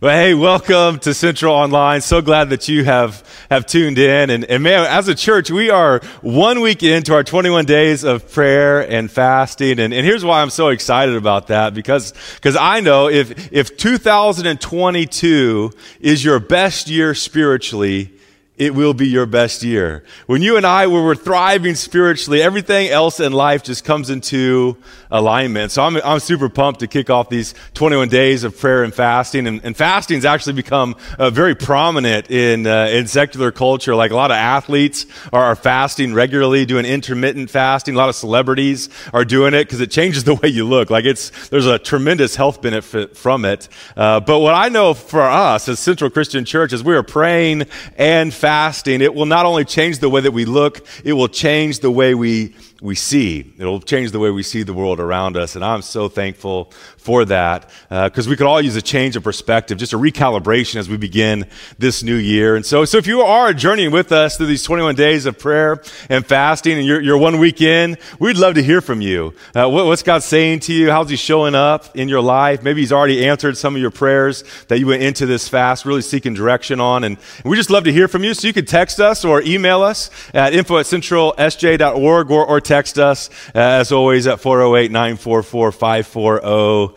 Well, hey, welcome to Central Online. So glad that you have tuned in. And man, as a church, we are 1 week into our 21 days of prayer and fasting. And here's why I'm so excited about that, because I know if 2022 is your best year spiritually, it will be your best year. When you and I, when we're thriving spiritually, everything else in life just comes into alignment. So I'm super pumped to kick off these 21 days of prayer and fasting. And fasting's actually become very prominent in secular culture. Like a lot of athletes are fasting regularly, doing intermittent fasting. A lot of celebrities are doing it because it changes the way you look. Like there's a tremendous health benefit from it. But what I know for us as Central Christian Church is we are praying and fasting, it will not only change the way that we look, it will change the way we see. It'll change the way we see the world around us, and I'm so thankful for that, because we could all use a change of perspective, just a recalibration as we begin this new year. And so if you are journeying with us through these 21 days of prayer and fasting, and you're 1 week in, we'd love to hear from you. What's God saying to you? How's he showing up in your life? Maybe he's already answered some of your prayers that you went into this fast really seeking direction on, and we just love to hear from you. So you can text us or email us at info@centralsj.org or text us, as always, at 408-944-5402.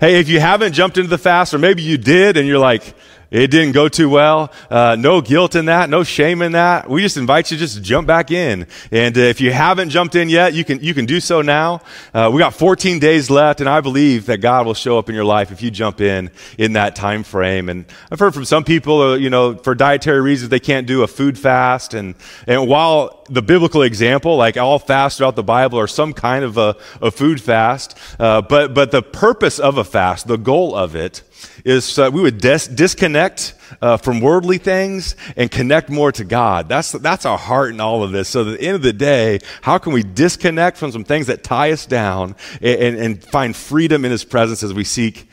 Hey, if you haven't jumped into the fast, or maybe you did and you're like, it didn't go too well, no guilt in that, no shame in that. We just invite you just to jump back in. And if you haven't jumped in yet, you can do so now. We got 14 days left, and I believe that God will show up in your life if you jump in that time frame. And I've heard from some people, for dietary reasons, they can't do a food fast. And while the biblical example, like all fasts throughout the Bible are some kind of a food fast, but the purpose of a fast, the goal of it, is so that we would disconnect from worldly things and connect more to God. That's our heart in all of this. So at the end of the day, how can we disconnect from some things that tie us down and find freedom in his presence as we seek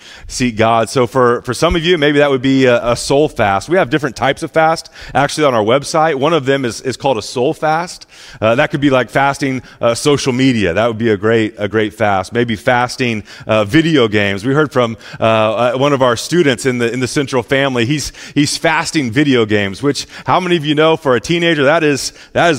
God? So for some of you, maybe that would be a soul fast. We have different types of fast actually on our website. One of them is called a soul fast. That could be like fasting social media. That would be a great fast. Maybe fasting video games. We heard from one of our students in the Central family. He's fasting video games, which how many of you know for a teenager, that is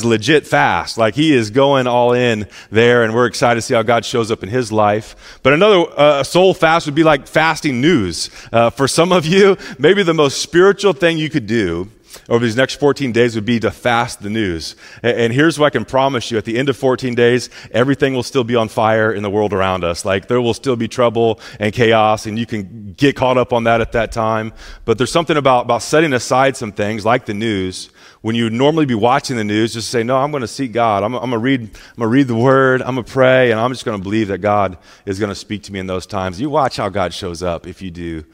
legit fast. Like he is going all in there, and we're excited to see how God shows up in his life. But another soul fast would be like fasting news. For some of you, maybe the most spiritual thing you could do over these next 14 days would be to fast the news. And here's what I can promise you. At the end of 14 days, everything will still be on fire in the world around us. Like there will still be trouble and chaos, and you can get caught up on that at that time. But there's something about setting aside some things like the news. When you would normally be watching the news, just say, no, I'm going to seek God. I'm going to read the word. I'm going to pray. And I'm just going to believe that God is going to speak to me in those times. You watch how God shows up if you do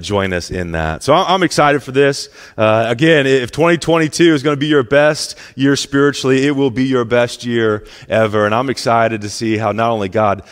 join us in that. So I'm excited for this. Again, if 2022 is going to be your best year spiritually, it will be your best year ever. And I'm excited to see how not only God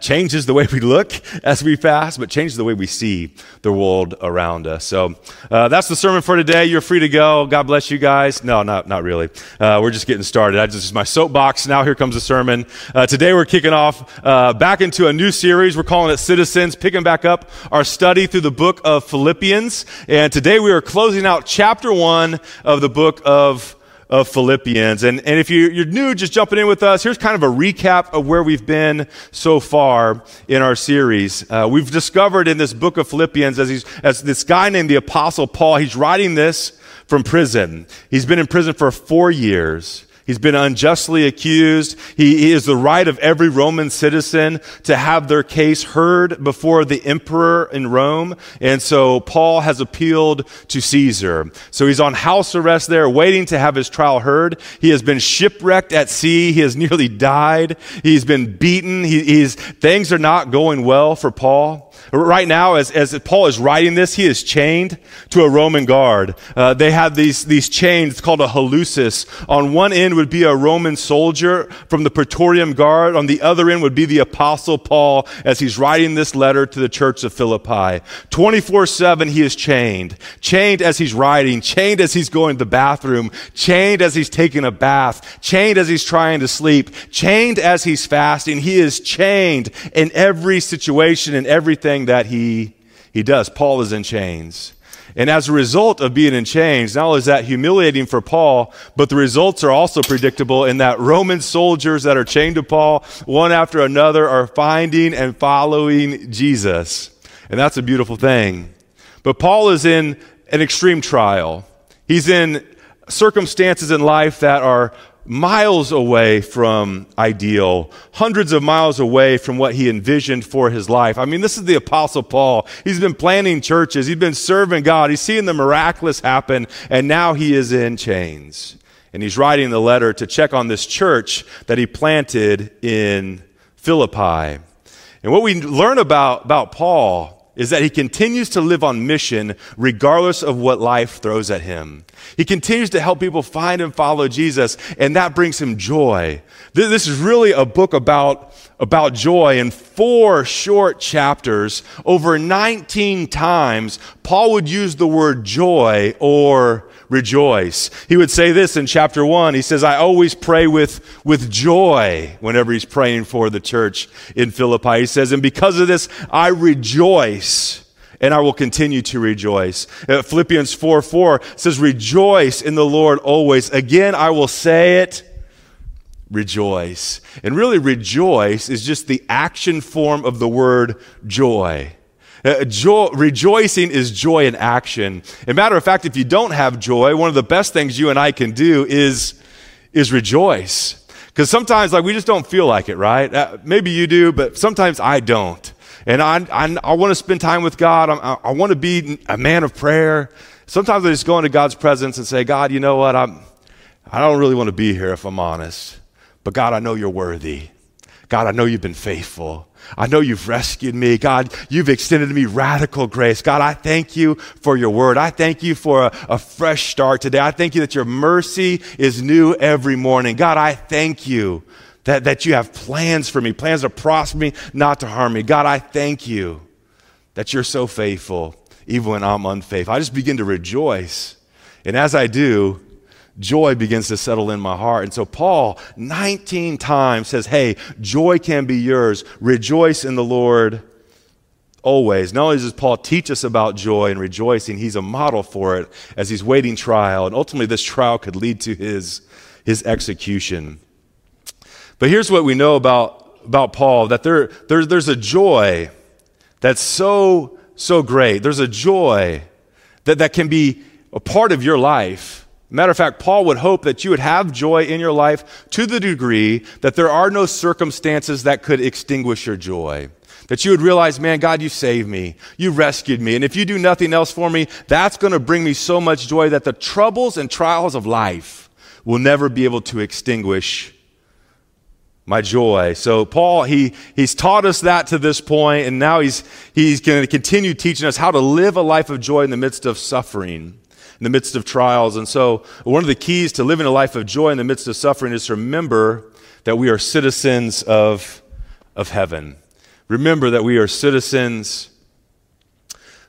changes the way we look as we fast, but changes the way we see the world around us. So that's the sermon for today. You're free to go. God bless you guys. No, not really. We're just getting started. This is my soapbox. Now here comes the sermon. Today we're kicking off back into a new series. We're calling it Citizens, picking back up our study through the book of Philippians. And today we are closing out chapter 1 of the book of Philippians. And if you're new, just jumping in with us, here's kind of a recap of where we've been so far in our series. We've discovered in this book of Philippians, as this guy named the Apostle Paul, he's writing this from prison. He's been in prison for 4 years. He's been unjustly accused. He is the right of every Roman citizen to have their case heard before the emperor in Rome. And so Paul has appealed to Caesar. So he's on house arrest there, waiting to have his trial heard. He has been shipwrecked at sea. He has nearly died. He's been beaten. Things are not going well for Paul. Right now, as Paul is writing this, he is chained to a Roman guard. They have these chains called a hallucis. On one end would be a Roman soldier from the Praetorian Guard. On the other end would be the Apostle Paul as he's writing this letter to the church of Philippi. 24/7, he is chained. Chained as he's writing. Chained as he's going to the bathroom. Chained as he's taking a bath. Chained as he's trying to sleep. Chained as he's fasting. He is chained in every situation and everything that he He does. Paul is in chains. And as a result of being in chains, not only is that humiliating for Paul, but the results are also predictable in that Roman soldiers that are chained to Paul, one after another, are finding and following Jesus. And that's a beautiful thing. But Paul is in an extreme trial. He's in circumstances in life that are miles away from ideal, hundreds of miles away from what he envisioned for his life. I mean, this is the Apostle Paul. He's been planting churches. He's been serving God. He's seeing the miraculous happen, and now he is in chains. And he's writing the letter to check on this church that he planted in Philippi. And what we learn about Paul is that he continues to live on mission regardless of what life throws at him. He continues to help people find and follow Jesus, and that brings him joy. This is really a book about joy. In 4 short chapters, over 19 times, Paul would use the word joy or rejoice. He would say this in chapter 1. He says, I always pray with joy whenever he's praying for the church in Philippi. He says, and because of this, I rejoice. And I will continue to rejoice. Philippians 4:4 says, rejoice in the Lord always. Again, I will say it, rejoice. And really, rejoice is just the action form of the word joy. Rejoicing is joy in action. As a matter of fact, if you don't have joy, one of the best things you and I can do is rejoice. Because sometimes we just don't feel like it, right? Maybe you do, but sometimes I don't. And I want to spend time with God. I want to be a man of prayer. Sometimes I just go into God's presence and say, God, you know what? I don't really want to be here if I'm honest. But God, I know you're worthy. God, I know you've been faithful. I know you've rescued me. God, you've extended to me radical grace. God, I thank you for your word. I thank you for a fresh start today. I thank you that your mercy is new every morning. God, I thank you that you have plans for me, plans to prosper me, not to harm me. God, I thank you that you're so faithful, even when I'm unfaithful. I just begin to rejoice. And as I do, joy begins to settle in my heart. And so Paul, 19 times, says, hey, joy can be yours. Rejoice in the Lord always. Not only does Paul teach us about joy and rejoicing, he's a model for it as he's waiting trial. And ultimately, this trial could lead to his execution. But here's what we know about Paul, that there's a joy that's so great. There's a joy that can be a part of your life. Matter of fact, Paul would hope that you would have joy in your life to the degree that there are no circumstances that could extinguish your joy. That you would realize, man, God, you saved me. You rescued me. And if you do nothing else for me, that's going to bring me so much joy that the troubles and trials of life will never be able to extinguish my joy. So Paul, he's taught us that to this point, and now he's going to continue teaching us how to live a life of joy in the midst of suffering, in the midst of trials. And so one of the keys to living a life of joy in the midst of suffering is to remember that we are citizens of heaven. Remember that we are citizens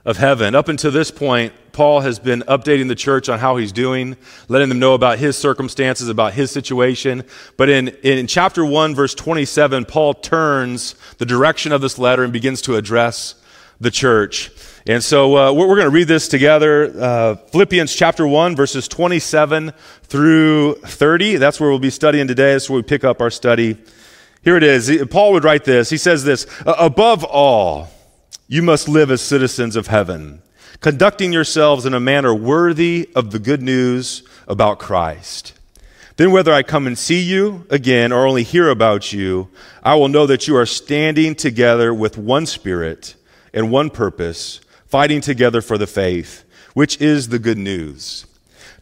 of heaven. Up until this point, Paul has been updating the church on how he's doing, letting them know about his circumstances, about his situation. But in chapter 1, verse 27, Paul turns the direction of this letter and begins to address the church. And so we're going to read this together. Philippians chapter 1, verses 27 through 30. That's where we'll be studying today. That's where we pick up our study. Here it is. Paul would write this. He says this, above all, you must live as citizens of heaven, conducting yourselves in a manner worthy of the good news about Christ. Then whether I come and see you again or only hear about you, I will know that you are standing together with one spirit and one purpose, fighting together for the faith, which is the good news.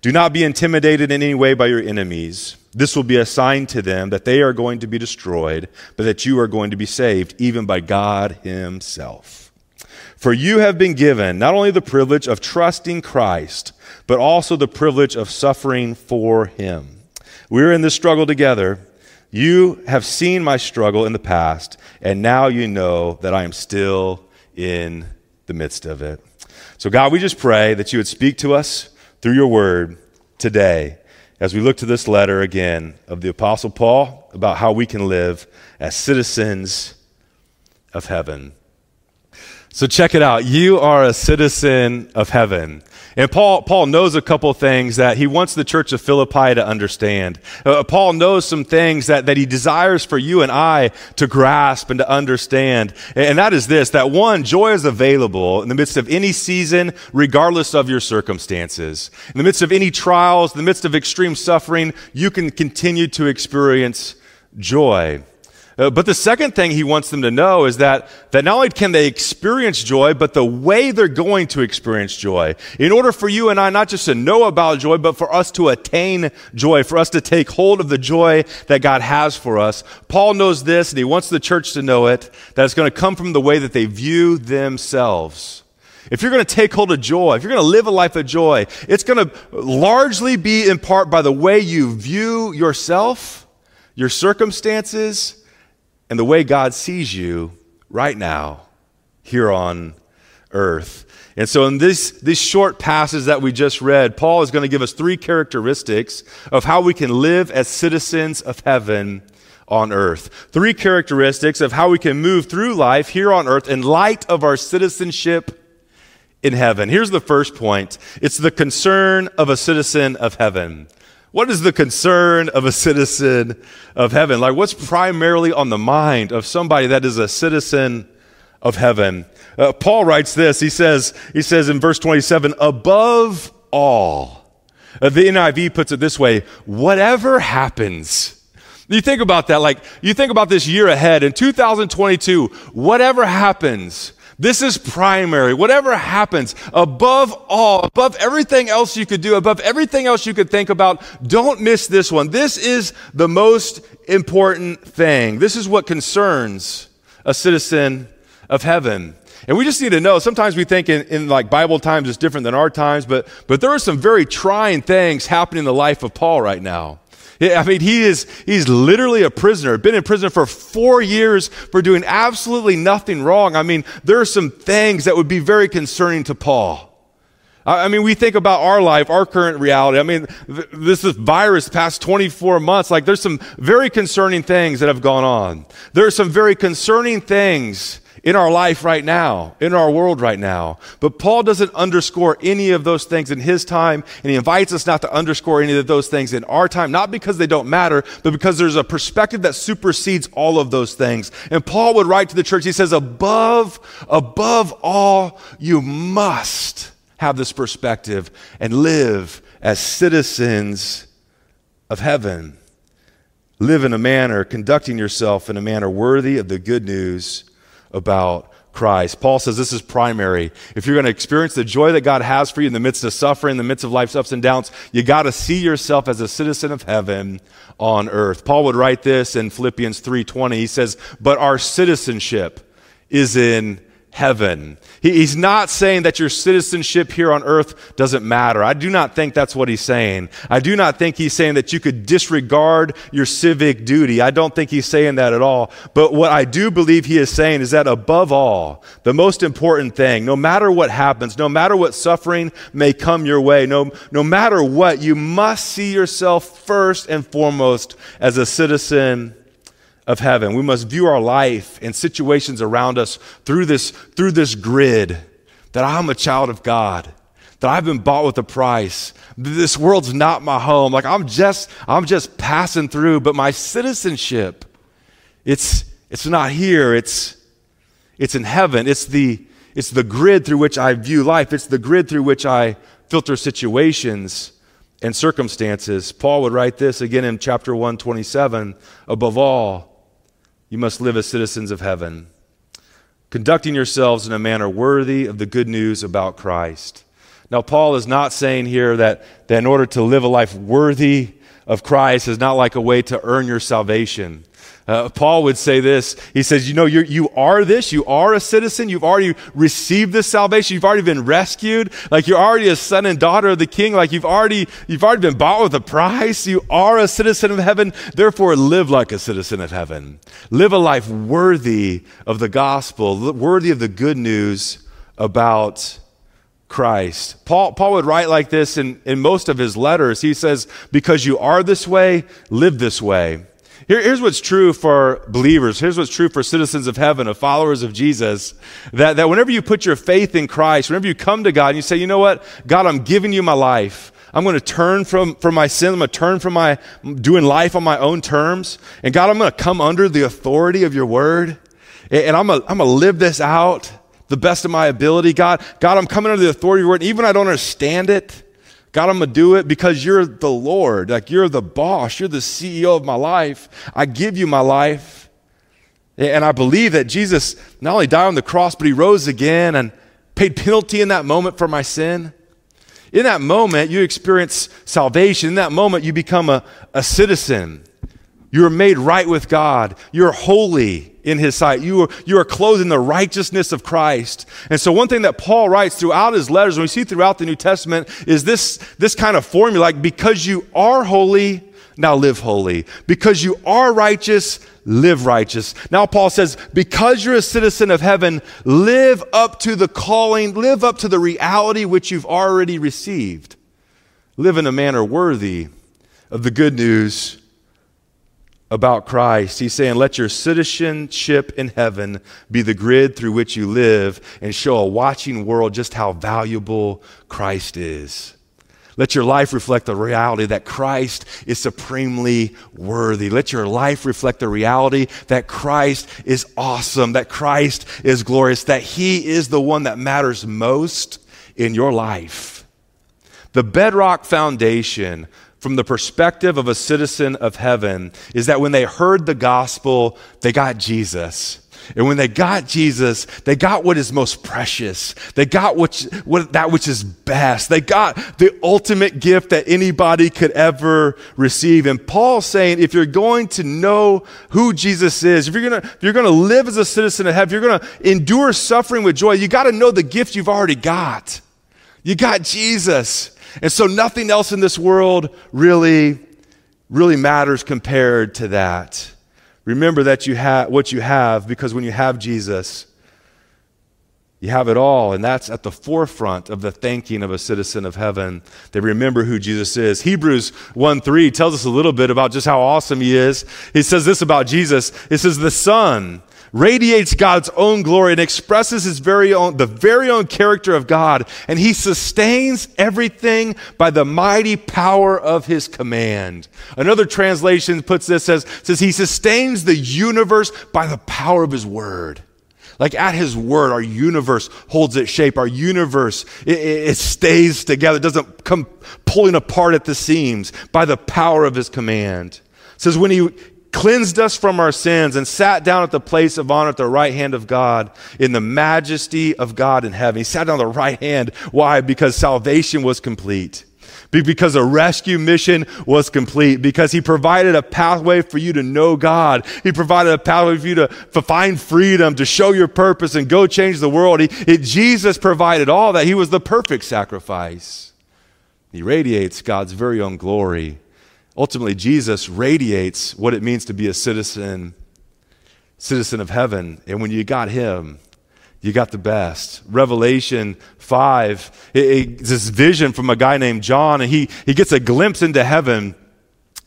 Do not be intimidated in any way by your enemies. This will be a sign to them that they are going to be destroyed, but that you are going to be saved, even by God himself. For you have been given not only the privilege of trusting Christ, but also the privilege of suffering for him. We are in this struggle together. You have seen my struggle in the past, and now you know that I am still in the midst of it. So God, we just pray that you would speak to us through your word today as we look to this letter again of the Apostle Paul about how we can live as citizens of heaven. So check it out. You are a citizen of heaven. And Paul knows a couple things that he wants the church of Philippi to understand. Paul knows some things that he desires for you and I to grasp and to understand. And that is this, that one, joy is available in the midst of any season, regardless of your circumstances. In the midst of any trials, in the midst of extreme suffering, you can continue to experience joy. But the second thing he wants them to know is that not only can they experience joy, but the way they're going to experience joy. In order for you and I not just to know about joy, but for us to attain joy, for us to take hold of the joy that God has for us, Paul knows this, and he wants the church to know it, that it's going to come from the way that they view themselves. If you're going to take hold of joy, if you're going to live a life of joy, it's going to largely be in part by the way you view yourself, your circumstances, and the way God sees you right now here on earth. And so in this short passage that we just read, Paul is going to give us three characteristics of how we can live as citizens of heaven on earth. Three characteristics of how we can move through life here on earth in light of our citizenship in heaven. Here's the first point. It's the concern of a citizen of heaven. What is the concern of a citizen of heaven? Like, what's primarily on the mind of somebody that is a citizen of heaven? Paul writes this. He says in verse 27, above all, the NIV puts it this way, whatever happens. You think about that. Like, you think about this year ahead in 2022, whatever happens, this is primary. Whatever happens, above all, above everything else you could do, above everything else you could think about, don't miss this one. This is the most important thing. This is what concerns a citizen of heaven. And we just need to know, sometimes we think in like Bible times it's different than our times, but there are some very trying things happening in the life of Paul right now. I mean, he's literally a prisoner, been in prison for 4 years for doing absolutely nothing wrong. I mean, there are some things that would be very concerning to Paul. I mean, we think about our life, our current reality. I mean, this virus past 24 months, like there's some very concerning things that have gone on. There are some very concerning things in our life right now, in our world right now. But Paul doesn't underscore any of those things in his time, and he invites us not to underscore any of those things in our time, not because they don't matter, but because there's a perspective that supersedes all of those things. And Paul would write to the church, he says, above all, you must have this perspective and live as citizens of heaven. Live in a manner, conducting yourself in a manner worthy of the good news about Christ. Paul says this is primary. If you're going to experience the joy that God has for you in the midst of suffering, in the midst of life's ups and downs, you got to see yourself as a citizen of heaven on earth. Paul would write this in Philippians 3:20. He says, but our citizenship is in heaven. He's not saying that your citizenship here on earth doesn't matter. I do not think that's what he's saying. I do not think he's saying that you could disregard your civic duty. I don't think he's saying that at all. But what I do believe he is saying is that above all, the most important thing, no matter what happens, no matter what suffering may come your way, no matter what, you must see yourself first and foremost as a citizen of heaven. We must view our life and situations around us through this grid that I'm a child of God, that I've been bought with a price. This world's not my home. Like I'm just passing through, but my citizenship, it's not here. It's in heaven. It's the grid through which I view life. It's the grid through which I filter situations and circumstances. Paul would write this again in chapter 1:27, above all, you must live as citizens of heaven, conducting yourselves in a manner worthy of the good news about Christ. Now, Paul is not saying here that in order to live a life worthy of Christ is not like a way to earn your salvation. Paul would say this. He says, you know, you are this. You are a citizen. You've already received this salvation. You've already been rescued. Like you're already a son and daughter of the King. Like you've already been bought with a price. You are a citizen of heaven. Therefore, live like a citizen of heaven. Live a life worthy of the gospel, worthy of the good news about Christ. Paul would write like this in most of his letters. He says, because you are this way, live this way. Here's what's true for believers. Here's what's true for citizens of heaven, of followers of Jesus, that whenever you put your faith in Christ, whenever you come to God and you say, you know what, God, I'm giving you my life. I'm going to turn from my sin. I'm going to turn from my doing life on my own terms. And God, I'm going to come under the authority of your word. And I'm going to live this out the best of my ability. God, I'm coming under the authority of your word. And even I don't understand it. God, I'm going to do it because you're the Lord. Like, you're the boss. You're the CEO of my life. I give you my life. And I believe that Jesus not only died on the cross, but he rose again and paid penalty in that moment for my sin. In that moment, you experience salvation. In that moment, you become a citizen. You are made right with God. You are holy in his sight. You are clothed in the righteousness of Christ. And so one thing that Paul writes throughout his letters, and we see throughout the New Testament, is this kind of formula, like, because you are holy, now live holy. Because you are righteous, live righteous. Now Paul says, because you're a citizen of heaven, live up to the calling, live up to the reality which you've already received. Live in a manner worthy of the good news about Christ. He's saying, let your citizenship in heaven be the grid through which you live and show a watching world just how valuable Christ is. Let your life reflect the reality that Christ is supremely worthy. Let your life reflect the reality that Christ is awesome, that Christ is glorious, that he is the one that matters most in your life. The bedrock foundation from the perspective of a citizen of heaven is that when they heard the gospel, they got Jesus. And when they got Jesus, they got what is most precious. They got that which is best. They got the ultimate gift that anybody could ever receive. And Paul's saying, if you're going to know who Jesus is, if you're going to live as a citizen of heaven, if you're going to endure suffering with joy, you got to know the gift you've already got. You got Jesus. And so nothing else in this world really, really matters compared to that. Remember that you have what you have, because when you have Jesus, you have it all. And that's at the forefront of the thinking of a citizen of heaven. They remember who Jesus is. Hebrews 1:3 tells us a little bit about just how awesome he is. He says this about Jesus. It says, the Son radiates God's own glory and expresses his very own character of God, and he sustains everything by the mighty power of his command. Another translation puts this as, says he sustains the universe by the power of his word. Like, at his word, our universe holds its shape. Our universe, it stays together. It doesn't come pulling apart at the seams by the power of his command. It says when he cleansed us from our sins and sat down at the place of honor at the right hand of God in the majesty of God in heaven. He sat down at the right hand. Why? Because salvation was complete. Because a rescue mission was complete. Because he provided a pathway for you to know God. He provided a pathway for you to find freedom, to show your purpose and go change the world. Jesus provided all that. He was the perfect sacrifice. He radiates God's very own glory. Ultimately, Jesus radiates what it means to be a citizen of heaven. And when you got him, you got the best. Revelation 5, it's this vision from a guy named John, and he gets a glimpse into heaven.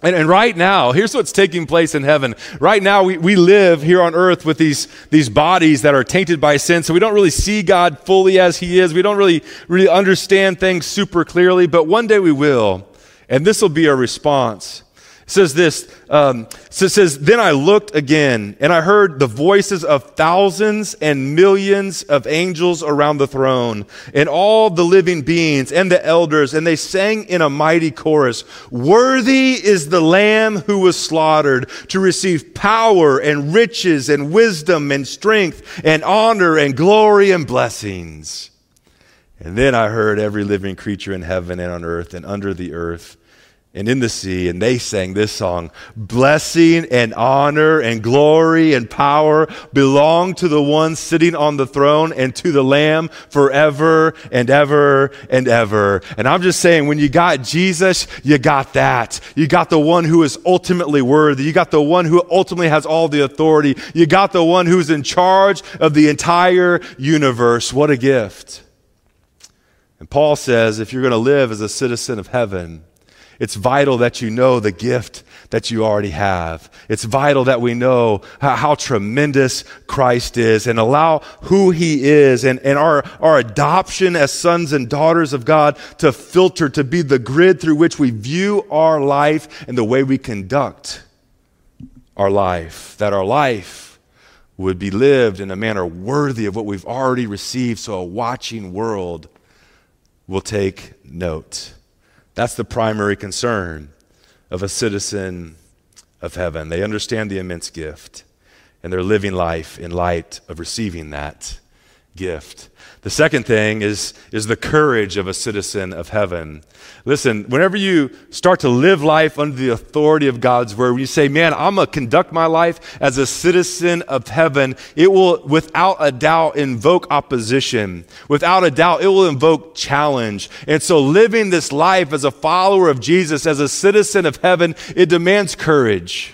And right now, here's what's taking place in heaven. Right now, we live here on earth with these bodies that are tainted by sin, so we don't really see God fully as he is. We don't really understand things super clearly, but one day we will. And this will be a response. It says this, then I looked again, and I heard the voices of thousands and millions of angels around the throne, and all the living beings and the elders, and they sang in a mighty chorus, worthy is the Lamb who was slaughtered to receive power and riches and wisdom and strength and honor and glory and blessings. And then I heard every living creature in heaven and on earth and under the earth and in the sea, and they sang this song, blessing and honor and glory and power belong to the one sitting on the throne and to the Lamb forever and ever and ever. And I'm just saying, when you got Jesus, you got that. You got the one who is ultimately worthy. You got the one who ultimately has all the authority. You got the one who's in charge of the entire universe. What a gift. And Paul says, if you're going to live as a citizen of heaven, It's vital that you know the gift that you already have. It's vital that we know how tremendous Christ is and allow who he is and our adoption as sons and daughters of God to filter, to be the grid through which we view our life and the way we conduct our life, that our life would be lived in a manner worthy of what we've already received so a watching world will take note. That's the primary concern of a citizen of heaven. They understand the immense gift, and they're living life in light of receiving that gift. The second thing is the courage of a citizen of heaven. Listen, whenever you start to live life under the authority of God's word, when you say, man, I'm going to conduct my life as a citizen of heaven, it will without a doubt invoke opposition. Without a doubt, it will invoke challenge. And so living this life as a follower of Jesus, as a citizen of heaven, it demands courage.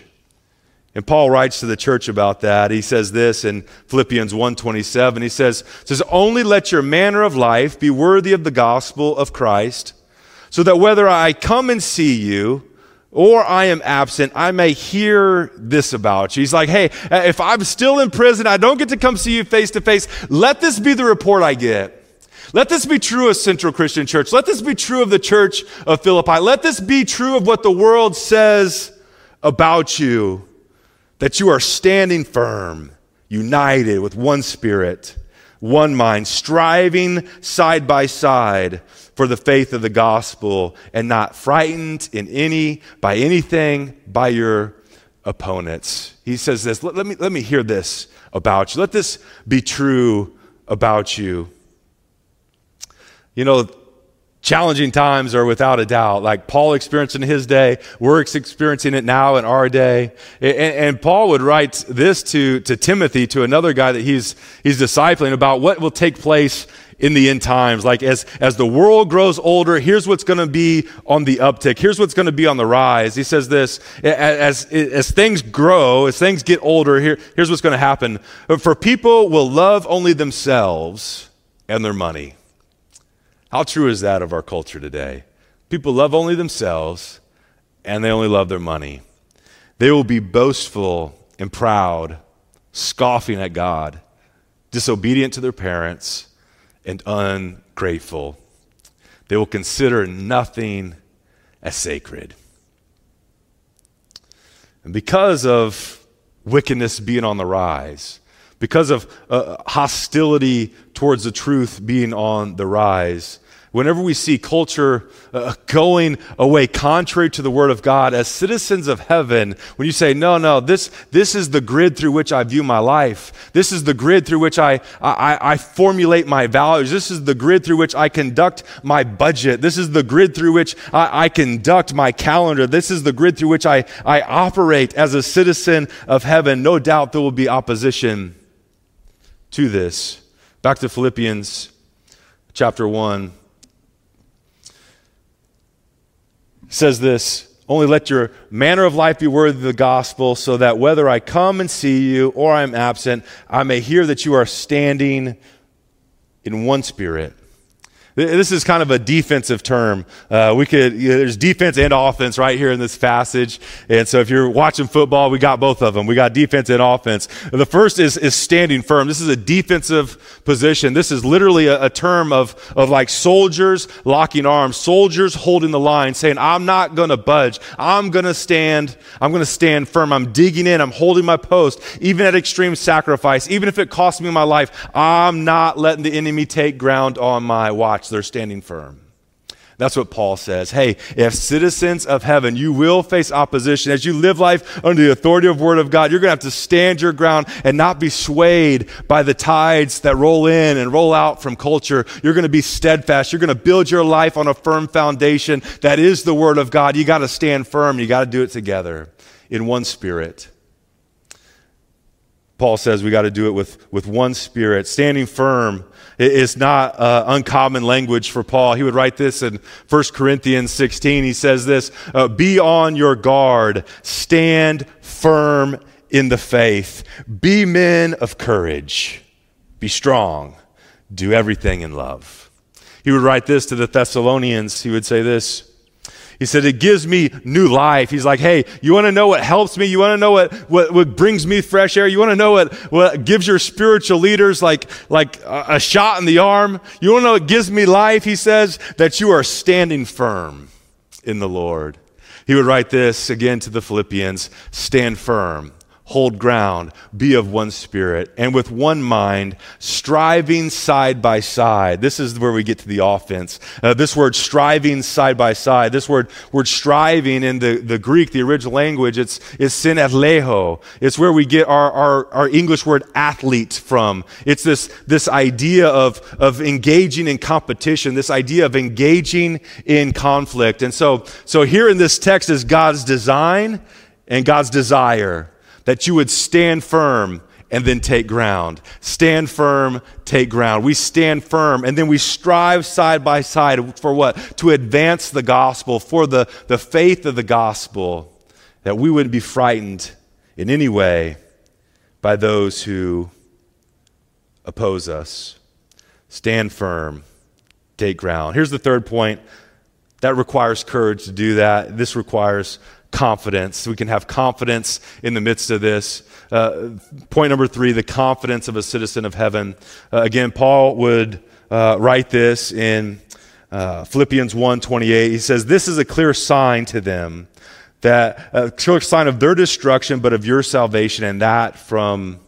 And Paul writes to the church about that. He says this in Philippians 1:27. He says, only let your manner of life be worthy of the gospel of Christ, so that whether I come and see you or I am absent, I may hear this about you. He's like, hey, if I'm still in prison, I don't get to come see you face to face, let this be the report I get. Let this be true of Central Christian Church. Let this be true of the church of Philippi. Let this be true of what the world says about you. That you are standing firm, united with one spirit, one mind, striving side by side for the faith of the gospel and not frightened in anything by your opponents. He says this, let me hear this about you. Let this be true about you. You know, challenging times are without a doubt, like Paul experienced in his day, we're experiencing it now in our day. And Paul would write this to Timothy, to another guy that he's discipling about what will take place in the end times. Like as the world grows older, here's what's going to be on the uptick. Here's what's going to be on the rise. He says this, as things grow, as things get older, here's what's going to happen. For people will love only themselves and their money. How true is that of our culture today? People love only themselves, and they only love their money. They will be boastful and proud, scoffing at God, disobedient to their parents, and ungrateful. They will consider nothing as sacred. And because of wickedness being on the rise, because of hostility towards the truth being on the rise, whenever we see culture going away contrary to the word of God, as citizens of heaven, when you say, no, this is the grid through which I view my life. This is the grid through which I formulate my values. This is the grid through which I conduct my budget. This is the grid through which I conduct my calendar. This is the grid through which I operate as a citizen of heaven. No doubt there will be opposition to this. Back to Philippians chapter 1. Says this, only let your manner of life be worthy of the gospel, so that whether I come and see you or I am absent, I may hear that you are standing in one spirit. This is kind of a defensive term. There's defense and offense right here in this passage. And so if you're watching football, we got both of them. We got defense and offense. The first is standing firm. This is a defensive position. This is literally a term of like soldiers locking arms, soldiers holding the line, saying, I'm not going to budge. I'm going to stand firm. I'm digging in. I'm holding my post, even at extreme sacrifice. Even if it costs me my life, I'm not letting the enemy take ground on my watch. They're standing firm. That's what Paul says. Hey, if citizens of heaven, you will face opposition. As you live life under the authority of the word of God, you're going to have to stand your ground and not be swayed by the tides that roll in and roll out from culture. You're going to be steadfast. You're going to build your life on a firm foundation that is the word of God. You got to stand firm. You got to do it together in one spirit. Paul says we got to do it with one spirit. Standing firm is not uncommon language for Paul. He would write this in 1 Corinthians 16. He says this, be on your guard, stand firm in the faith, be men of courage, be strong, do everything in love. He would write this to the Thessalonians. He would say this, He said, it gives me new life. He's like, hey, you want to know what helps me? You want to know what brings me fresh air? You want to know what gives your spiritual leaders like a shot in the arm? You want to know what gives me life? He says, that you are standing firm in the Lord. He would write this again to the Philippians, stand firm, hold ground, be of one spirit, and with one mind, striving side by side. This is where we get to the offense. This word striving side by side, this word striving in the Greek, the original language, it's sinathleho. It's where we get our English word athlete from. It's this idea of engaging in competition, this idea of engaging in conflict. And so here in this text is God's design and God's desire, that you would stand firm and then take ground. Stand firm, take ground. We stand firm and then we strive side by side for what? To advance the gospel, for the faith of the gospel, that we wouldn't be frightened in any way by those who oppose us. Stand firm, take ground. Here's the third point. That requires courage to do that. This requires confidence. We can have confidence in the midst of this. Point number three, the confidence of a citizen of heaven. Again, Paul would write this in Philippians 1:28. He says, this is a clear sign to them, that a clear sign of their destruction, but of your salvation, and that from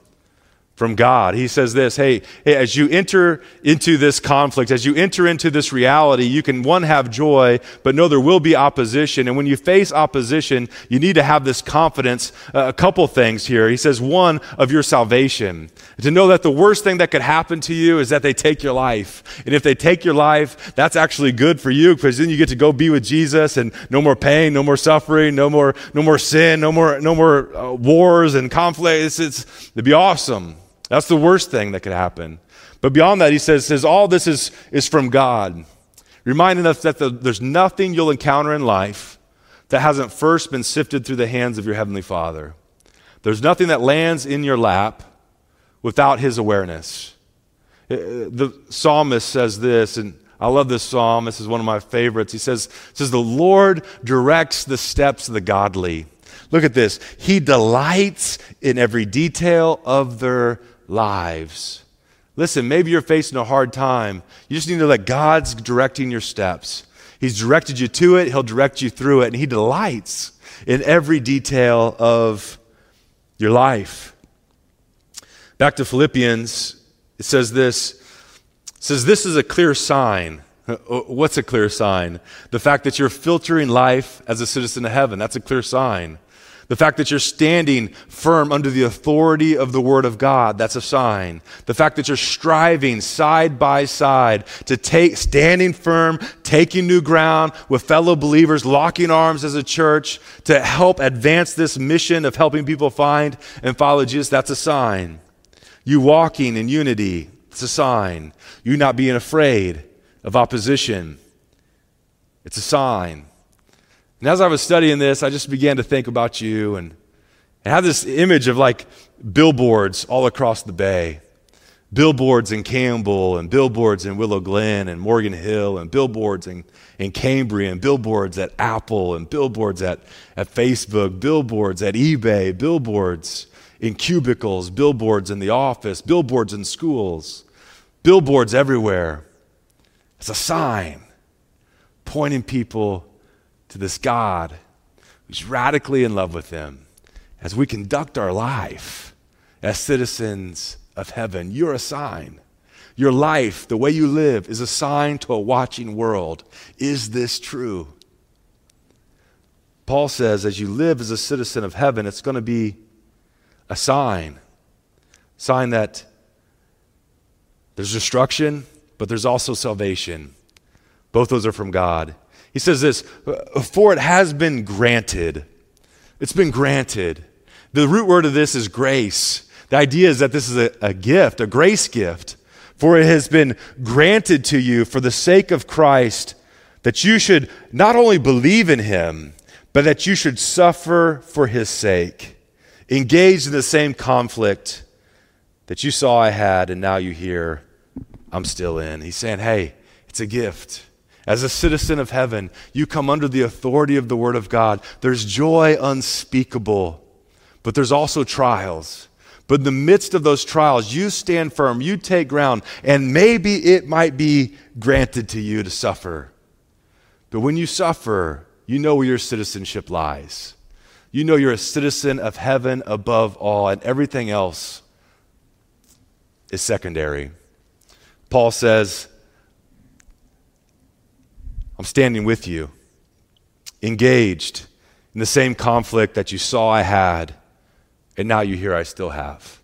God. He says this, hey, as you enter into this conflict, as you enter into this reality, you can, one, have joy, but no, there will be opposition. And when you face opposition, you need to have this confidence. A couple things here. He says, one, of your salvation. To know that the worst thing that could happen to you is that they take your life. And if they take your life, that's actually good for you, because then you get to go be with Jesus, and no more pain, no more suffering, no more sin, no more wars and conflicts. It'd be awesome. That's the worst thing that could happen. But beyond that, he says all this is from God, reminding us that there's nothing you'll encounter in life that hasn't first been sifted through the hands of your Heavenly Father. There's nothing that lands in your lap without His awareness. The psalmist says this, and I love this psalm. This is one of my favorites. He says, the Lord directs the steps of the godly. Look at this. He delights in every detail of their lives. Listen, maybe you're facing a hard time. You just need to let God's directing your steps. He's directed you to it. He'll direct you through it. And He delights in every detail of your life. Back to Philippians, it says this. It says, this is a clear sign. What's a clear sign? The fact that you're filtering life as a citizen of heaven. That's a clear sign. The fact that you're standing firm under the authority of the Word of God, that's a sign. The fact that you're striving side by side to standing firm, taking new ground with fellow believers, locking arms as a church to help advance this mission of helping people find and follow Jesus, that's a sign. You walking in unity, it's a sign. You not being afraid of opposition, it's a sign. And as I was studying this, I just began to think about you and have this image of like billboards all across the bay. Billboards in Campbell, and billboards in Willow Glen and Morgan Hill, and billboards in Cambrian, and billboards at Apple, and billboards at Facebook, billboards at eBay, billboards in cubicles, billboards in the office, billboards in schools, billboards everywhere. It's a sign pointing people to this God who's radically in love with Him. As we conduct our life as citizens of heaven, you're a sign. Your life, the way you live, is a sign to a watching world. Is this true? Paul says, as you live as a citizen of heaven, it's going to be a sign. A sign that there's destruction, but there's also salvation. Both those are from God. He says this, for it has been granted. It's been granted. The root word of this is grace. The idea is that this is a gift, a grace gift. For it has been granted to you for the sake of Christ, that you should not only believe in Him, but that you should suffer for His sake, engaged in the same conflict that you saw I had, and now you hear I'm still in. He's saying, hey, it's a gift. As a citizen of heaven, you come under the authority of the Word of God. There's joy unspeakable, but there's also trials. But in the midst of those trials, you stand firm, you take ground, and maybe it might be granted to you to suffer. But when you suffer, you know where your citizenship lies. You know you're a citizen of heaven above all, and everything else is secondary. Paul says, I'm standing with you, engaged in the same conflict that you saw I had, and now you hear I still have.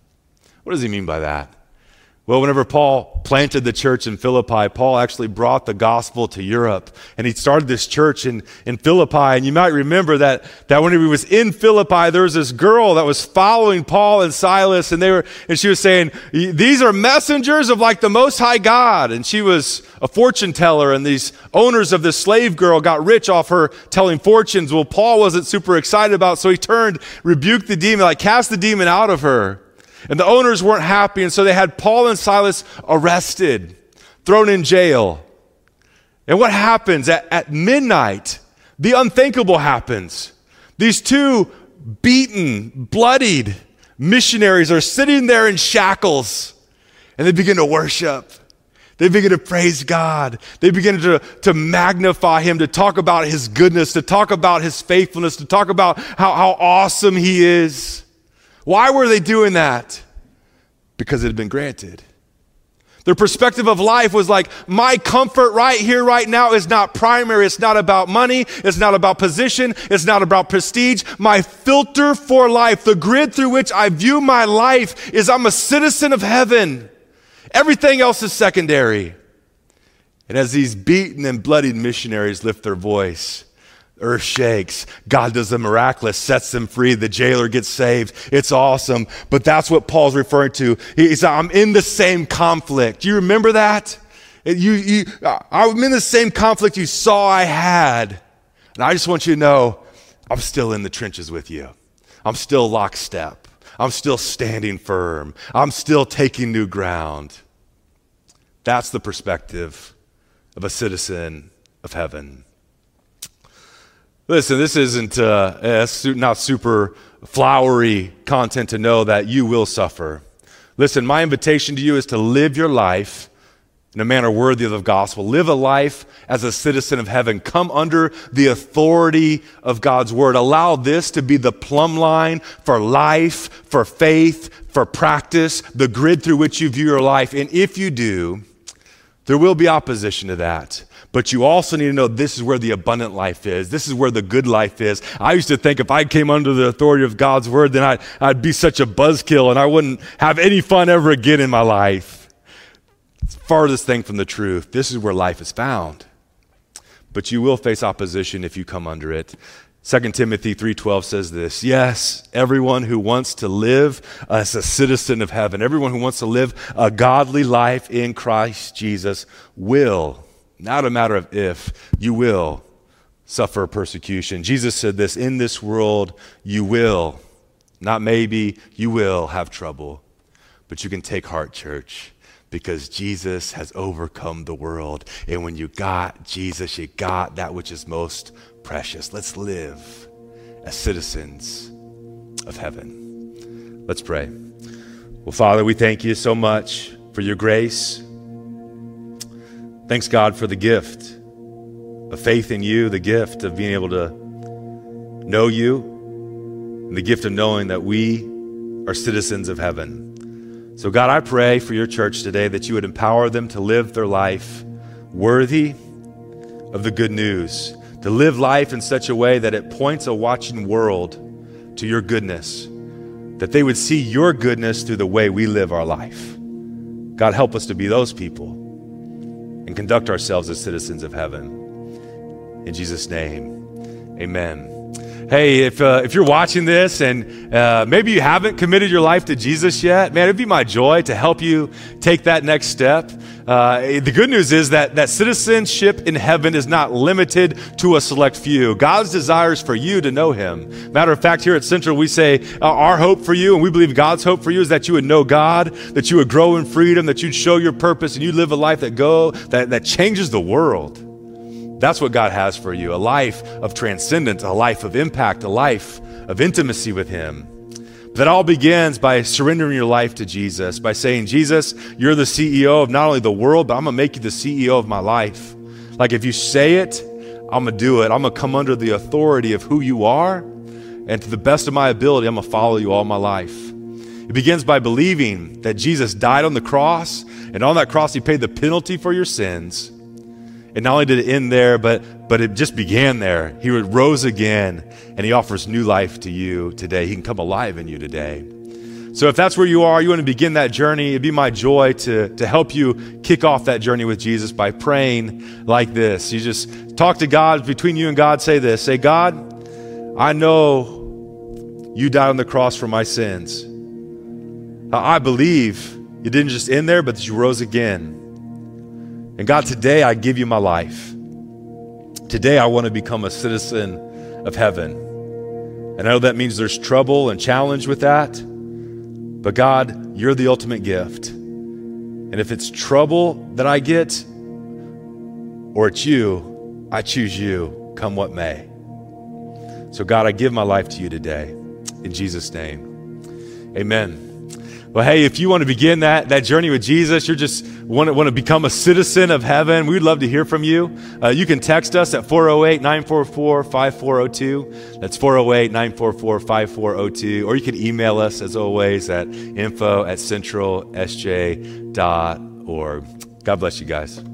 What does he mean by that? Well, whenever Paul planted the church in Philippi, Paul actually brought the gospel to Europe, and he started this church in Philippi. And you might remember that when he was in Philippi, there was this girl that was following Paul and Silas, and she was saying, these are messengers of like the Most High God. And she was a fortune teller, and these owners of this slave girl got rich off her telling fortunes. Well, Paul wasn't super excited about it, so he rebuked the demon, cast the demon out of her. And the owners weren't happy, and so they had Paul and Silas arrested, thrown in jail. And what happens? At midnight, the unthinkable happens. These two beaten, bloodied missionaries are sitting there in shackles, and they begin to worship. They begin to praise God. They begin to magnify him, to talk about his goodness, to talk about his faithfulness, to talk about how awesome he is. Why were they doing that? Because it had been granted. Their perspective of life was like, my comfort right here, right now is not primary. It's not about money. It's not about position. It's not about prestige. My filter for life, the grid through which I view my life, is I'm a citizen of heaven. Everything else is secondary. And as these beaten and bloodied missionaries lift their voice, earth shakes. God does the miraculous, sets them free. The jailer gets saved. It's awesome. But that's what Paul's referring to. He's, I'm in the same conflict. Do you remember that? I'm in the same conflict you saw I had. And I just want you to know, I'm still in the trenches with you. I'm still lockstep. I'm still standing firm. I'm still taking new ground. That's the perspective of a citizen of heaven. Listen, this isn't not super flowery content to know that you will suffer. Listen, my invitation to you is to live your life in a manner worthy of the gospel. Live a life as a citizen of heaven. Come under the authority of God's word. Allow this to be the plumb line for life, for faith, for practice, the grid through which you view your life. And if you do, there will be opposition to that. But you also need to know this is where the abundant life is. This is where the good life is. I used to think if I came under the authority of God's word, then I'd be such a buzzkill and I wouldn't have any fun ever again in my life. It's the farthest thing from the truth. This is where life is found. But you will face opposition if you come under it. 2 Timothy 3:12 says this, yes, everyone who wants to live as a citizen of heaven, everyone who wants to live a godly life in Christ Jesus will. Not a matter of if, you will suffer persecution. Jesus said this, in this world you will, not maybe, you will have trouble. But you can take heart, church, because Jesus has overcome the world. And when you got Jesus, you got that which is most precious. Let's live as citizens of heaven. Let's pray. Well, Father, we thank you so much for your grace. Thanks, God, for the gift of faith in you, the gift of being able to know you, and the gift of knowing that we are citizens of heaven. So, God, I pray for your church today that you would empower them to live their life worthy of the good news, to live life in such a way that it points a watching world to your goodness, that they would see your goodness through the way we live our life. God, help us to be those people and conduct ourselves as citizens of heaven. In Jesus' name, amen. Hey, if you're watching this and maybe you haven't committed your life to Jesus yet, man, it'd be my joy to help you take that next step. The good news is that citizenship in heaven is not limited to a select few. God's desire is for you to know him. Matter of fact, here at Central, we say our hope for you, and we believe God's hope for you, is that you would know God, that you would grow in freedom, that you'd show your purpose, and you live a life that changes the world. That's what God has for you, a life of transcendence, a life of impact, a life of intimacy with him. But that all begins by surrendering your life to Jesus, by saying, Jesus, you're the CEO of not only the world, but I'm gonna make you the CEO of my life. Like if you say it, I'm gonna do it. I'm gonna come under the authority of who you are, and to the best of my ability, I'm gonna follow you all my life. It begins by believing that Jesus died on the cross, and on that cross, he paid the penalty for your sins. And not only did it end there, but it just began there. He rose again, and he offers new life to you today. He can come alive in you today. So if that's where you are, you want to begin that journey, it'd be my joy to help you kick off that journey with Jesus by praying like this. You just talk to God, between you and God, say this. Say, God, I know you died on the cross for my sins. I believe you didn't just end there, but that you rose again. And God, today I give you my life. Today I want to become a citizen of heaven. And I know that means there's trouble and challenge with that, but God, you're the ultimate gift. And if it's trouble that I get or it's you, I choose you, come what may. So God, I give my life to you today. In Jesus' name, amen. Well, hey, if you want to begin that journey with Jesus, you just want to become a citizen of heaven, we'd love to hear from you. You can text us at 408-944-5402. That's 408-944-5402. Or you can email us, as always, at info@centralsj.org. God bless you guys.